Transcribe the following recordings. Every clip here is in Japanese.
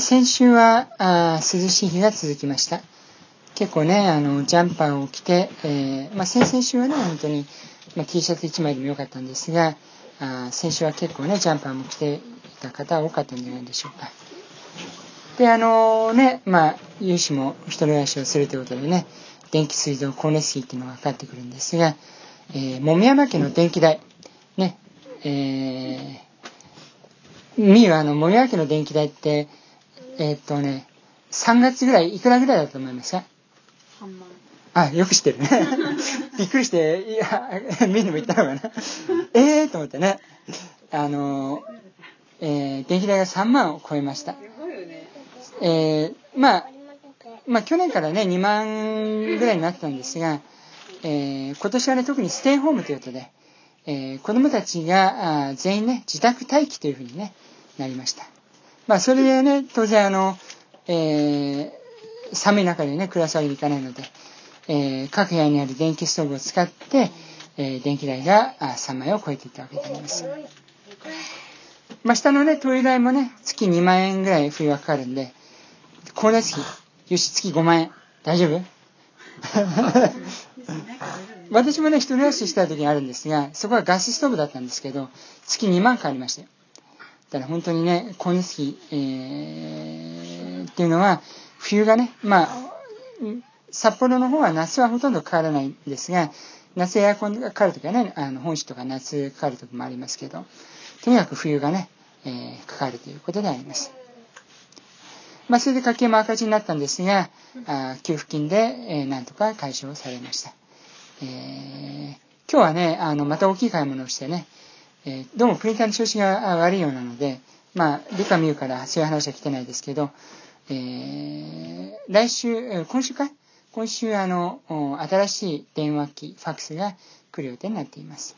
先週は涼しい日が続きました。結構ね、ジャンパーを着て、先々週はね、本当に、T シャツ1枚でもよかったんですが、先週は結構ね、ジャンパーも着ていた方多かったんじゃないでしょうか。で、融資も一人暮らしをするということでね、電気、水道、光熱費っていうのがかかってくるんですが、籾山家の電気代、ね、みーは森脇家の電気代って、3月ぐらい、いくらぐらいだと思いますか？3万。あ、よく知ってるね。びっくりして、いや、みーにも言ったのかな。と思ってね。電気代が3万を超えました。すごいよね。去年からね、2万ぐらいになったんですが、今年はね、特にステイホームということで、子どもたちが全員ね、自宅待機というふうに、ね、なりました。それでね、当然寒い中でね、暮らすわけにいかないので、各部屋にある電気ストーブを使って、電気代が3万円を超えていたわけであります。下のね、灯油代もね、月2万円ぐらい冬はかかるんで、光熱費、よし、月5万円、大丈夫？私もね、一人暮らしした時にあるんですが、そこはガスストーブだったんですけど、月2万かかりましたよ。だから本当にね、光熱費、っていうのは、冬がね、札幌の方は夏はほとんどかからないんですが、夏エアコンがかかるときはね、本州とか夏かかるときもありますけど、とにかく冬がね、かかるということであります。それで家計も赤字になったんですが、給付金で、なんとか解消されました。今日はね、また大きい買い物をしてね、どうもプリンターの調子が悪いようなので、理科見るからそういう話は来てないですけど、今週、新しい電話機、ファックスが来る予定になっています。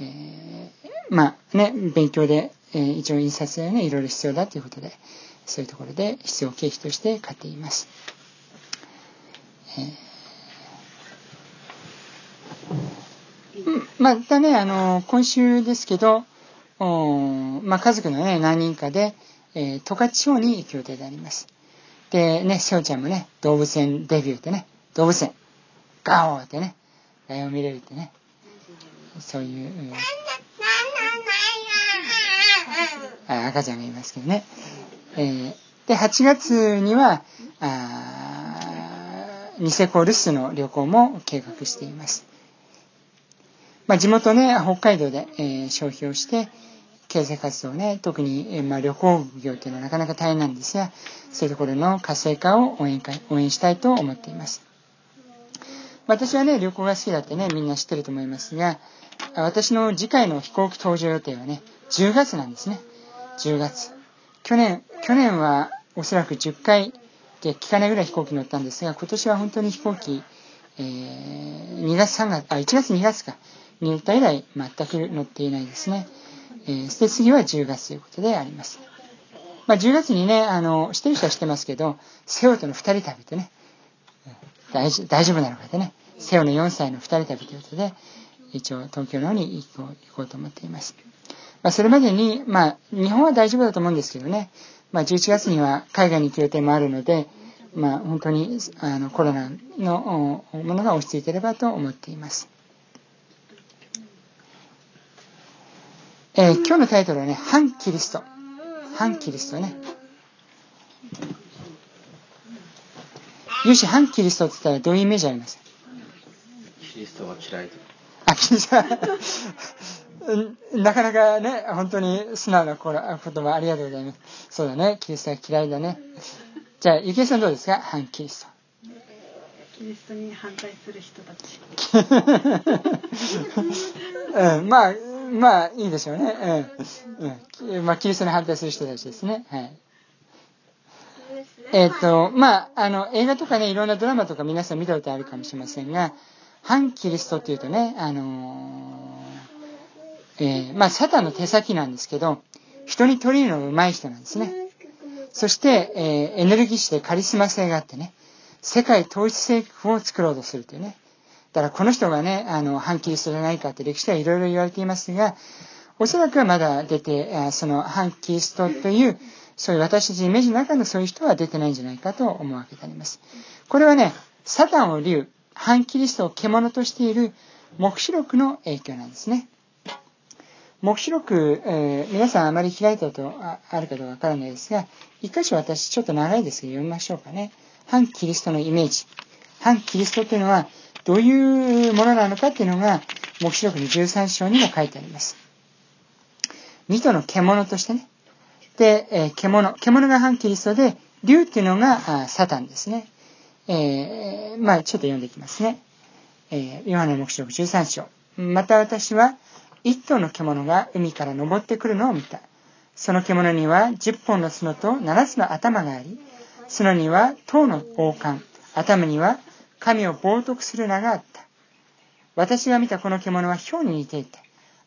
勉強で、一応印刷でね、いろいろ必要だということで、そういうところで必要経費として買っています。またね、今週ですけど、家族のね、何人かで、十勝地方に行く予定であります。で、ね、しおちゃんもね、動物園デビューってね、動物園、ガオーってね、ライオン見れるってね、そういう、赤ちゃんがいますけどね。で、8月には、ニセコ留守の旅行も計画しています。地元ね、北海道で、消費をして、経済活動ね、特に、旅行業というのはなかなか大変なんですが、そういうところの活性化を応援したいと思っています。私はね、旅行が好きだってね、みんな知ってると思いますが、私の次回の飛行機搭乗予定はね、10月なんですね。10月。去年はおそらく10回で聞かないぐらい飛行機乗ったんですが、今年は本当に飛行機、2月3月、1月2月か。乗った以来全く乗っていないですね。そして次は10月ということであります。10月にね、知ってる人は知ってますけど、セオとの2人旅ってね、大丈夫なのかってね、セオの4歳の2人旅ということで、一応東京の方に行こうと思っています。それまでに、日本は大丈夫だと思うんですけどね、11月には海外に行く予定もあるので、本当にコロナのものが落ち着いていればと思っています。今日のタイトルはね、反キリスト。反キリストね。融資反キリストって言ったらどういうイメージあります？キリストは嫌いと。なかなかね、本当に素直な言葉ありがとうございます。そうだね、キリストは嫌いだね。じゃあ、ゆきえさんどうですか？反キリスト。キリストに反対する人たち。いいでしょうね。キリストに反対する人たちですね。はい。映画とかね、いろんなドラマとか皆さん見たことあるかもしれませんが、反キリストっていうとね、サタンの手先なんですけど、人に取り入れるのが上手い人なんですね。そして、エネルギッシュでカリスマ性があってね、世界統一政府を作ろうとするというね。だからこの人がね、反キリストじゃないかって歴史ではいろいろ言われていますが、おそらくはまだ出て、その反キリストという、そういう私たちのイメージの中のそういう人は出てないんじゃないかと思うわけであります。これはね、サタンを竜、反キリストを獣としている黙示録の影響なんですね。黙示録、皆さんあまり開いたことあるかどうかわからないですが、一箇所私ちょっと長いですけど読みましょうかね。反キリストのイメージ。反キリストというのはどういうものなのかというのが、黙示録の13章にも書いてあります。二頭の獣としてね。で、獣が反キリストで、竜というのがサタンですね。ちょっと読んでいきますね。ヨハネの黙示録13章。また私は、一頭の獣が海から登ってくるのを見た。その獣には10本の角と7つの頭があり、角には頭の王冠、頭には神を冒涜する名があった。私が見たこの獣は豹に似ていて、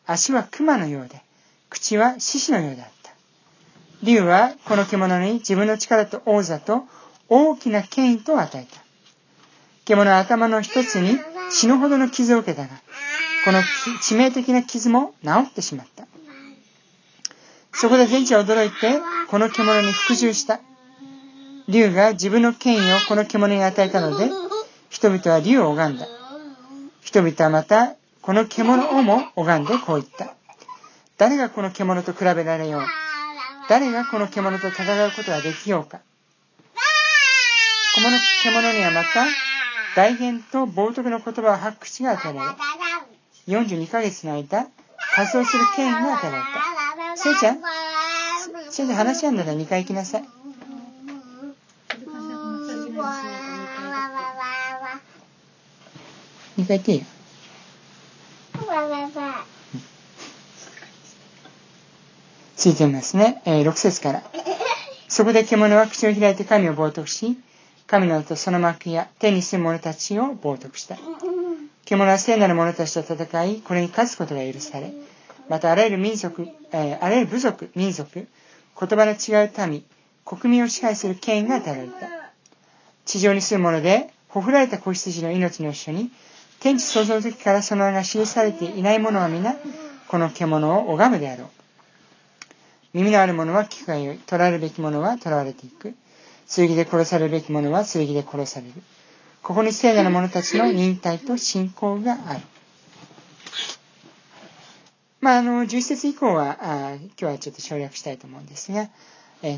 足は熊のようで、口は獅子のようであった。竜はこの獣に自分の力と王座と大きな権威と与えた。獣は頭の一つに死ぬほどの傷を受けたが、この致命的な傷も治ってしまった。そこで天地は驚いて、この獣に服従した。竜が自分の権威をこの獣に与えたので、人々は竜を拝んだ。人々はまた、この獣をも拝んでこう言った。誰がこの獣と比べられよう。誰がこの獣と戦うことができようか。この獣にはまた、大言と冒涜の言葉を吐く口が与えられる。42ヶ月の間、仮装する権威が与えられた。せいちゃん話し合うんだら2回行きなさい。2回行っていいよ。ついてますね。6節から。そこで獣は口を開いて神を冒涜し、神のとその幕や手に住む者たちを冒涜した。獣は聖なる者たちと戦い、これに勝つことが許され、またあらゆる部族、民族、言葉の違う民、国民を支配する権威が与えられた。地上に住む者で、ほふられた子羊の命の一緒に、天地創造の時からその名が記されていない者は皆、この獣を拝むであろう。耳のある者は聞くがよい、捕らえるべき者は捕らわれていく。剣で殺されるべき者は剣で殺される。ここに聖なる者たちの忍耐と信仰がある。11節以降は、今日はちょっと省略したいと思うんですが、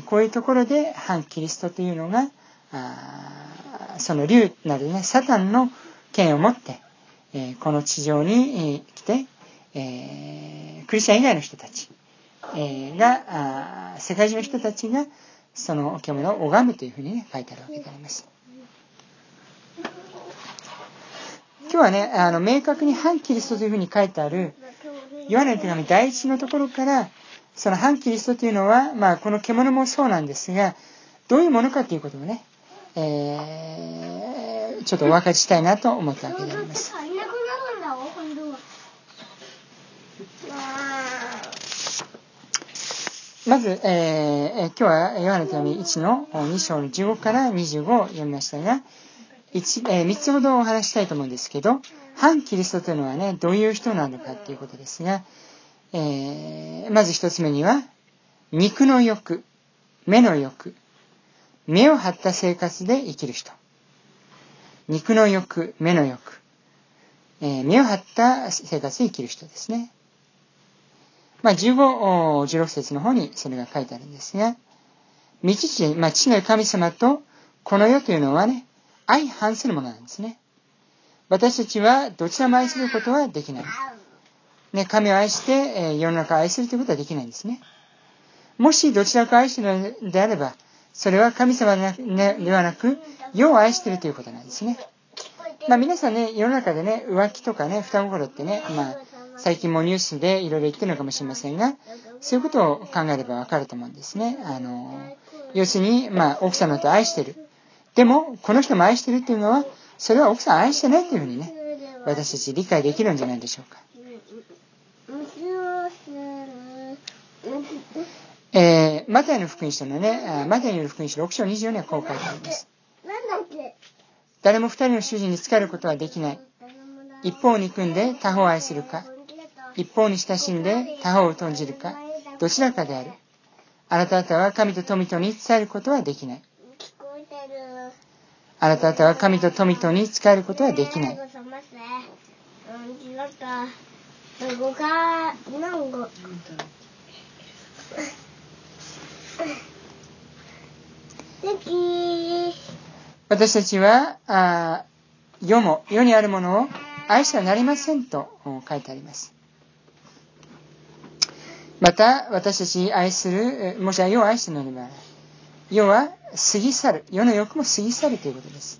こういうところで反キリストというのが、その竜なるね、サタンの剣を持って、この地上に来て、クリスチャン以外の人たちが、世界中の人たちが、その獣を拝むというふうにね、書いてあるわけであります。今日はね、明確に反キリストというふうに書いてある、ヨハネの手紙第1のところから、その反キリストというのは、この獣もそうなんですが、どういうものかということをね、ちょっとお分かりしたいなと思ったわけであります。まず、今日はヨハネの手紙1の2章の15から25を読みましたが、3つほどお話したいと思うんですけど、反キリストというのはね、どういう人なのかということですが、まず1つ目には、肉の欲、目の欲、目を張った生活で生きる人。肉の欲、目の欲、目を張った生活で生きる人ですね。15、16節の方にそれが書いてあるんですが、父なる神様とこの世というのはね、相反するものなんですね。私たちはどちらも愛することはできない。ね、神を愛して、世の中を愛するということはできないんですね。もしどちらかを愛しているのであれば、それは神様ではなく、世を愛しているということなんですね。皆さんね、世の中でね、浮気とかね、双心ってね、最近もニュースでいろいろ言ってるのかもしれませんが、そういうことを考えればわかると思うんですね。要するに、奥さんのことを愛している。でも、この人も愛してるっていうのは、それは奥さん愛してないっていうふうにね、私たち理解できるんじゃないでしょうか。マタイの福音書のね、マタイによる福音書6章24にはこう書いてあります。誰も2人の主人に仕えることはできない。一方を憎んで他方を愛するか、一方に親しんで他方をとんじるか、どちらかである。あなた方は神と富とに仕えることはできない。あなた方は神と富とに仕えることはできない。私たちは世にあるものを愛してはなりませんと書いてあります。また私たち愛する、もしは世を愛しているのではない、世は過ぎ去る、世の欲も過ぎ去るということです。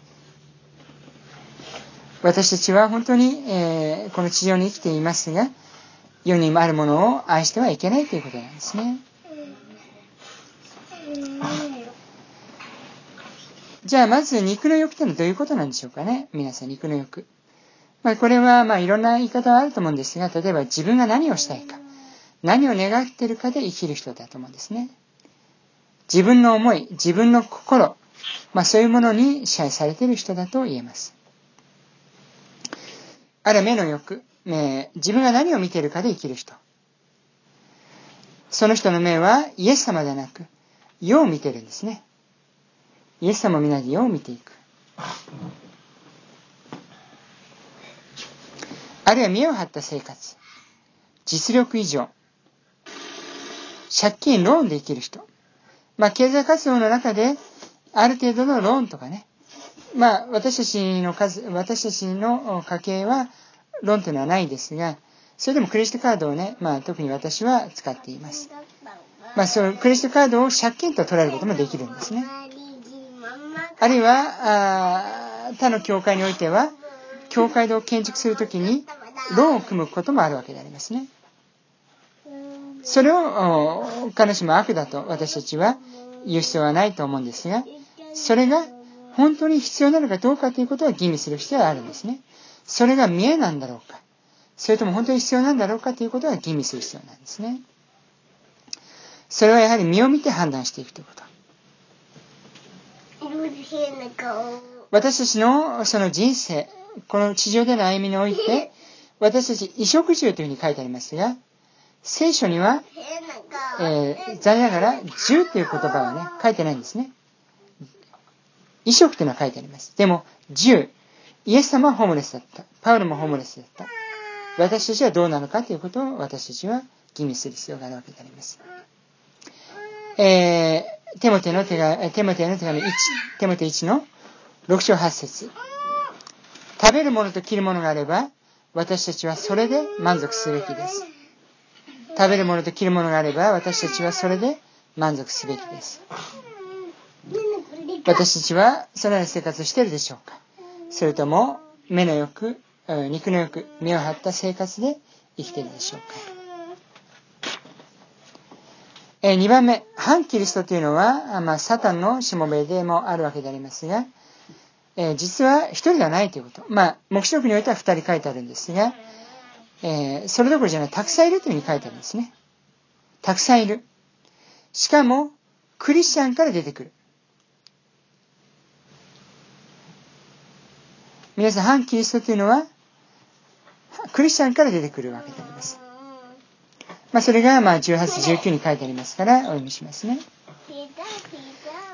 私たちは本当に、この地上に生きていますが、世にあるものを愛してはいけないということなんですね。じゃあまず肉の欲というのはどういうことなんでしょうかね。皆さん、肉の欲、これはまあいろんな言い方はあると思うんですが、例えば自分が何をしたいか、何を願っているかで生きる人だと思うんですね。自分の思い、自分の心、そういうものに支配されている人だと言えます。あるいは目の欲、自分が何を見ているかで生きる人、その人の目はイエス様ではなく世を見てるんですね。イエス様を見ないで世を見ていく。あるいは見栄を張った生活、実力以上、借金、ローンで生きる人、経済活動の中である程度のローンとかね、私たちの家計はローンというのはないですが、それでもクレジットカードをね、特に私は使っています。そのクレジットカードを借金と捉えることもできるんですね。あるいは他の教会においては、教会堂を建築するときにローンを組むこともあるわけでありますね。それを必ずしも悪だと私たちは言う必要はないと思うんですが、それが本当に必要なのかどうかということは吟味する必要があるんですね。それが見栄なんだろうか、それとも本当に必要なんだろうかということは吟味する必要なんですね。それはやはり身を見て判断していくということ。私たちのその人生、この地上での歩みにおいて、私たち衣食住というふうに書いてありますが、聖書には、残念ながら住という言葉はね、書いてないんですね。衣食というのは書いてあります。でも住、イエス様はホームレスだった、パウロもホームレスだった、私たちはどうなのかということを私たちは吟味する必要があるわけであります。テモテの手紙1、テモテ1の6章8節。食べるものと着るものがあれば、私たちはそれで満足すべきです。食べるものと着るものがあれば、私たちはそれで満足すべきです。私たちはそのような生活をしているでしょうか。それとも目の欲、肉の欲、目を張った生活で生きているでしょうか。2番目、反キリストというのは、サタンのしもべでもあるわけでありますが、実は一人ではないということ。黙示録においては2人書いてあるんですが、それどころじゃない、たくさんいるというふうに書いてあるんですね。たくさんいる。しかも、クリスチャンから出てくる。皆さん、反キリストというのは、クリスチャンから出てくるわけであります。それが18、19に書いてありますから、お読みしますね。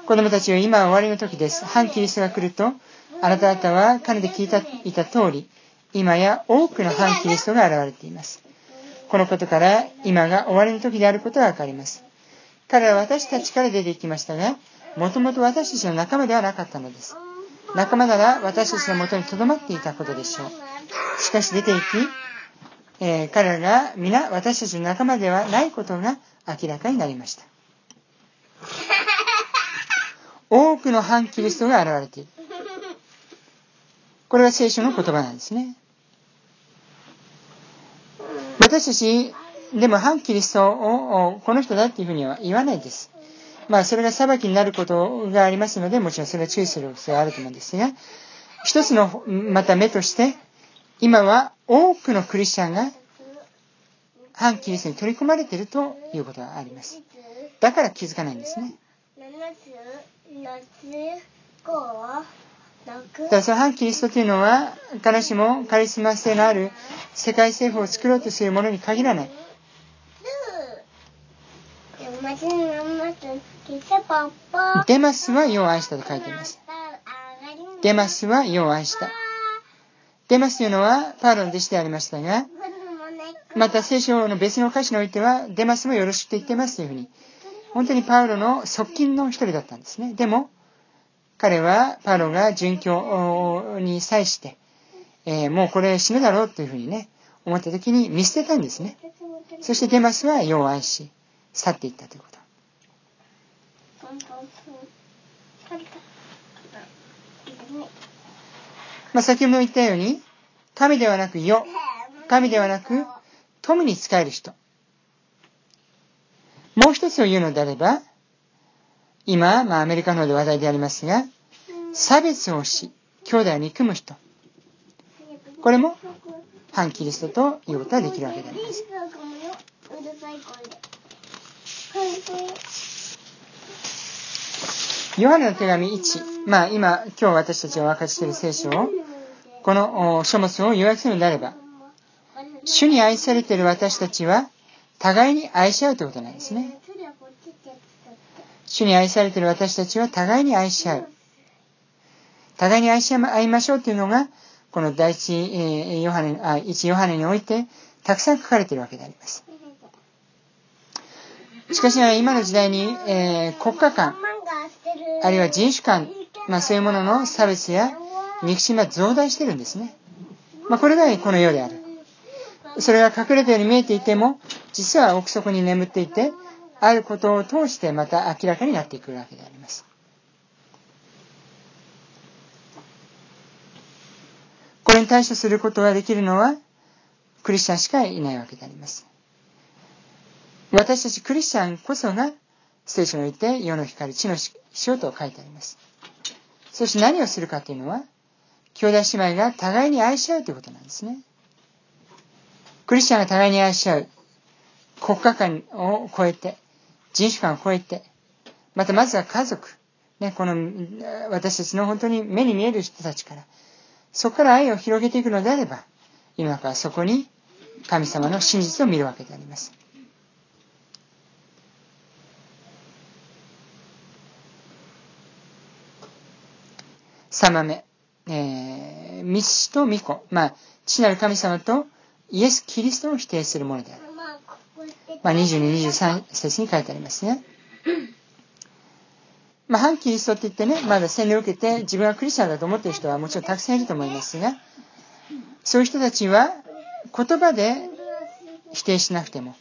子供たちよ、今は終わりの時です。反キリストが来ると、あなた方は彼で聞いた通り、今や多くの反キリストが現れています。このことから、今が終わりの時であることがわかります。彼らは私たちから出て行きましたが、もともと私たちの仲間ではなかったのです。仲間なら私たちのもとに留まっていたことでしょう。しかし出て行き、彼らが皆私たちの仲間ではないことが明らかになりました。多くの反キリストが現れている。これが聖書の言葉なんですね。私たちでも反キリストをこの人だというふうには言わないです。それが裁きになることがありますので、もちろんそれは注意する必要があると思うんですが、一つのまた目として、今は多くのクリスチャンが反キリストに取り込まれているということがあります。だから気づかないんですね。だから反キリストというのは必ずしもカリスマ性のある世界政府を作ろうとするものに限らない。デマスは世を愛したと書いています。デマスは世を愛した。デマスというのはパウロの弟子でありましたが、また聖書の別の歌詞においてはデマスもよろしくと言ってますというふうに、本当にパウロの側近の一人だったんですね。でも彼はパウロが殉教に際して、もうこれ死ぬだろうというふうにね思った時に見捨てたんですね。そしてデマスは世を愛し去っていったということ。先ほども言ったように、神ではなく世、神ではなく富に仕える人。もう一つを言うのであれば、今、アメリカの方で話題でありますが、差別をし、兄弟を憎む人。これも反キリストと言うことができるわけであります。ヨハネの手紙1、今日私たちがお分かちしている聖書を、この書物を要約するのであれば、主に愛されている私たちは互いに愛し合うということなんですね。主に愛されている私たちは互いに愛し合う。互いに愛し合いましょうというのが、この第一ヨハネ、1ヨハネにおいてたくさん書かれているわけであります。しかし今の時代に、国家間、あるいは人種間、そういうものの差別や憎しみは増大しているんですね。これがこの世である。それが隠れたように見えていても、実は奥底に眠っていて、あることを通してまた明らかになっていくわけであります。これに対処することができるのはクリスチャンしかいないわけであります。私たちクリスチャンこそが聖書において世の光、地の塩と書いてあります。そして何をするかというのは、兄弟姉妹が互いに愛し合うということなんですね。クリスチャンが互いに愛し合う、国家間を超えて、人種間を超えて、まずは家族、この私たちの本当に目に見える人たちから、そこから愛を広げていくのであれば、今からそこに神様の真実を見るわけであります。3番目、御子と御子、父なる神様とイエス・キリストを否定するものである。22、23節に書いてありますね。反キリストって言ってまだ洗礼を受けて自分はクリスチャンだと思っている人はもちろんたくさんいると思いますが、そういう人たちは言葉で否定しなくても、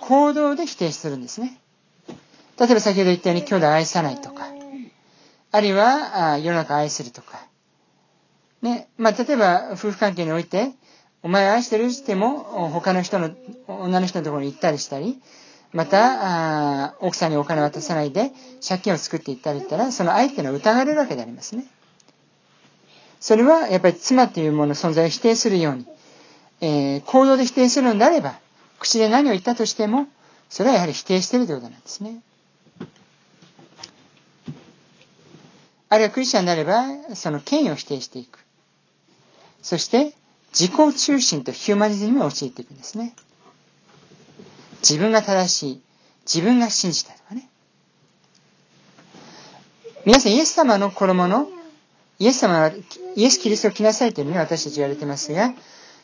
行動で否定するんですね。例えば先ほど言ったように兄弟を愛さないとか、あるいは世の中を愛するとか。例えば夫婦関係において、お前を愛してるって言っても、他の人の、女の人のところに行ったりしたり、また、奥さんにお金渡さないで、借金を作っていったりしたら、その愛っていうのは疑われるわけでありますね。それは、やっぱり妻というものの存在を否定するように、行動で否定するのであれば、口で何を言ったとしても、それはやはり否定しているということなんですね。あるいはクリスチャンになれば、その権威を否定していく。そして、自己中心とヒューマニズムに陥っていくんですね。自分が正しい、自分が信じたとかね。皆さん、イエス様の衣の、イエス様は、イエス・キリストを着なさいというのに私たち言われてますが、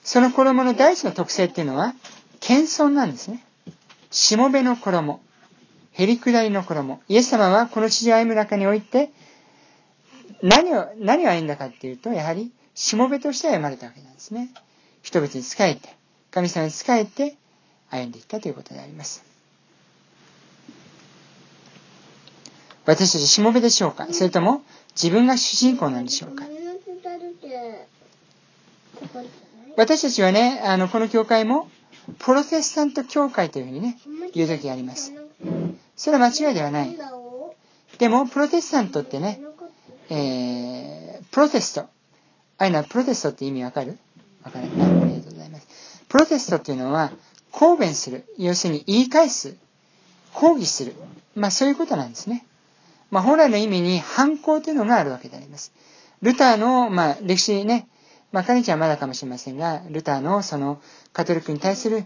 その衣の第一の特性っていうのは、謙遜なんですね。しもべの衣、へりくだりの衣。イエス様はこの地上を歩む中において、何を歩んだかっていうと、やはりしもべとしては生まれたわけなんですね。人々に仕えて、神様に仕えて歩んでいったということであります。私たちしもべでしょうか、それとも自分が主人公なんでしょうか。私たちはこの教会もプロテスタント教会というふうに言う時があります。それは間違いではない。でもプロテスタントってプロテスト。あいな、プロテストって意味わかる？わからない。ありがとうございます。プロテストっていうのは、抗弁する。要するに言い返す。抗議する。そういうことなんですね。本来の意味に反抗というのがあるわけであります。ルターの、歴史ね、カニちゃんはまだかもしれませんが、ルターのそのカトリックに対する、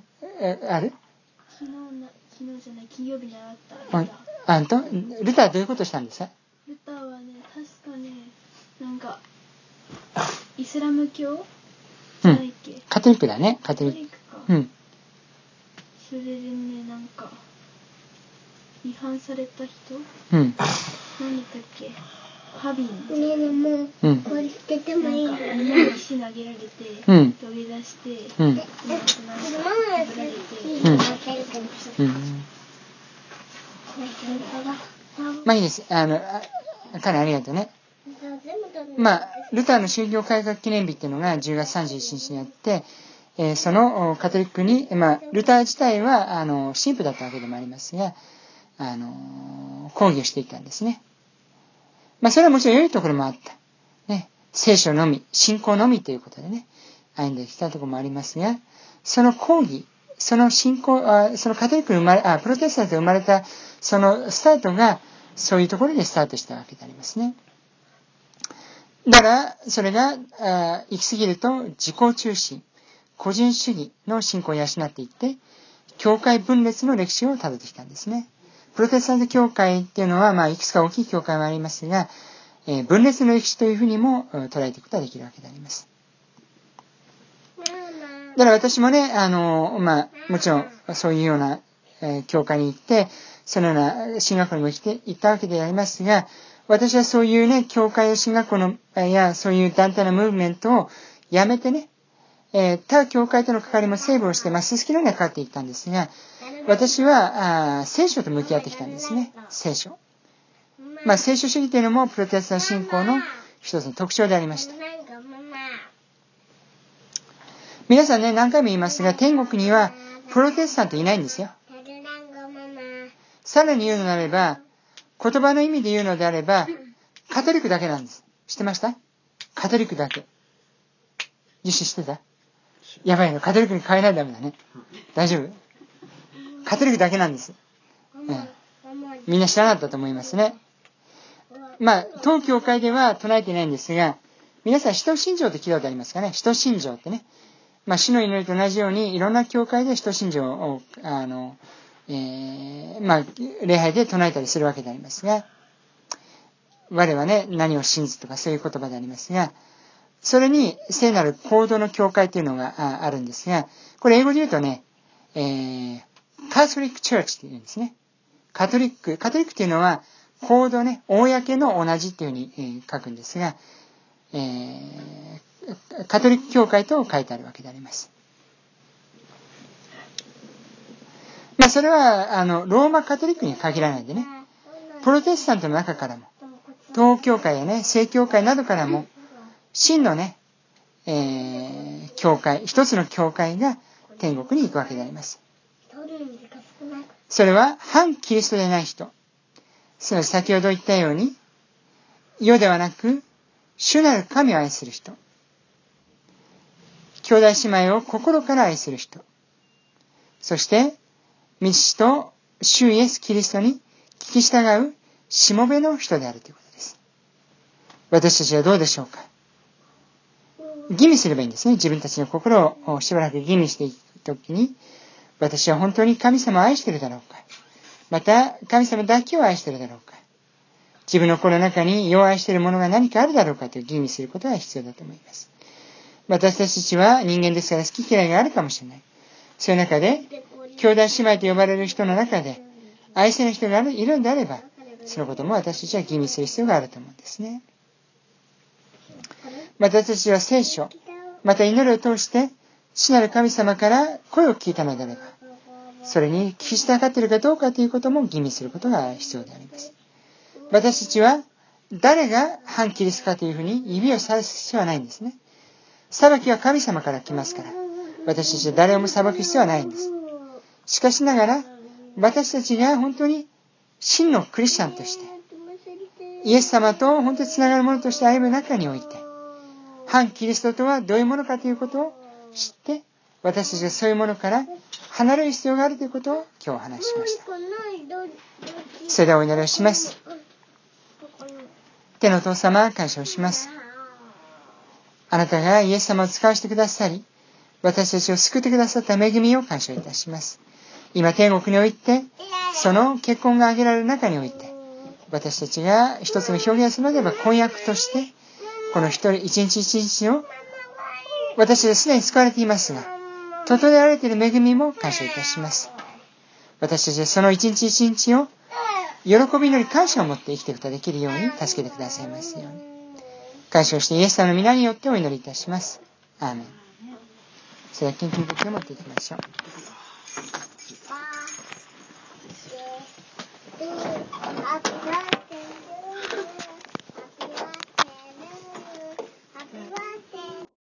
ある？金曜日に習ったルター。ルターはどういうことをしたんですか？ルターはね、確かね、イスラム教？うん。カトリックだね、カトリック。うん。それでね、違反された人？うん。何だっけ？パビン。ねえ、でも、これ捨ててもいいの？石投げられて、飛び出して、で、殴られて、いいです。かなりありがとうね。ルターの宗教改革記念日っていうのが10月31日にあって、そのカトリックに、ルター自体は神父だったわけでもありますが、抗議をしていたんですね。それはもちろん良いところもあった。ね、聖書のみ、信仰のみということでね、歩んできたところもありますが、その抗議、その信仰、そのカトリックのプロテスタントで生まれた、そのスタートが、そういうところでスタートしたわけでありますね。だから、それが、行き過ぎると自己中心、個人主義の信仰を養っていって、教会分裂の歴史をたどってきたんですね。プロテスタント教会っていうのは、いくつか大きい教会もありますが、分裂の歴史というふうにも捉えていくことができるわけであります。だから私もね、もちろんそういうような、教会に行って、そのような進学校にも行ったわけでありますが、私はそういうね、教会や進学校の、そういう団体のムーブメントをやめてね、他教会との関わりもセーブをして、すすきのには関わっていったんですが、私は聖書と向き合ってきたんですね。聖書。聖書主義というのもプロテスタント信仰の一つの特徴でありました。皆さんね、何回も言いますが、天国にはプロテスタントいないんですよ。さらに言うのであれば、言葉の意味で言うのであれば、カトリックだけなんです。知ってました？カトリックだけ。ユシ知ってた？やばいの、カトリックに変えないとダメだね。大丈夫？カトリックだけなんです。みんな知らなかったと思いますね。当教会では唱えていないんですが、皆さん、使徒信条って聞いたことありますかね？使徒信条ってね。主の祈りと同じように、いろんな教会で使徒信条を、礼拝で唱えたりするわけでありますが、我はね、何を信ずとかそういう言葉でありますが、それに聖なる行動の教会というのがあるんですが、これ英語で言うとね、カトリックチャーチって言うんですね。カトリックというのは行動ね、公の同じというふうに書くんですが、カトリック教会と書いてあるわけであります。それはローマカトリックには限らないでね、プロテスタントの中からも、東教会やね、正教会などからも、真のね、教会、一つの教会が天国に行くわけであります。それは反キリストでない人、その先ほど言ったように、世ではなく、主なる神を愛する人、兄弟姉妹を心から愛する人、そして、御子と主イエスキリストに聞き従うしもべの人であるということです。私たちはどうでしょうか？吟味すればいいんですね。自分たちの心をしばらく吟味していくときに、私は本当に神様を愛しているだろうか、また神様だけを愛しているだろうか、自分の心の中に愛しているものが何かあるだろうかという吟味することが必要だと思います。私たちは人間ですから好き嫌いがあるかもしれない。そういう中で兄弟姉妹と呼ばれる人の中で愛せない人がいるのであれば、そのことも私たちは吟味する必要があると思うんですね。私たちは聖書、また祈りを通して主なる神様から声を聞いたのであれば、それに聞き従っているかどうかということも吟味することが必要であります。私たちは誰が反キリストかというふうに指をさす必要はないんですね。裁きは神様から来ますから、私たちは誰をも裁く必要はないんです。しかしながら、私たちが本当に真のクリスチャンとして、イエス様と本当につながるものとして歩む中において、反キリストとはどういうものかということを知って、私たちがそういうものから離れる必要があるということを今日お話ししました。それではお祈りをします。天のお父様、感謝をします。あなたがイエス様を使わせてくださり、私たちを救ってくださった恵みを感謝いたします。今、天国において、その結婚が挙げられる中において、私たちが一つの表現をするのであれば、婚約として、この一日一日の、私たちはすでに救われていますが、整えられている恵みも感謝いたします。私たちはその一日一日を、喜びのり感謝を持って生きていくことができるように、助けてくださいますように。感謝をしてイエス様の皆によってお祈りいたします。アーメン。それでは献金袋を持っていきましょう。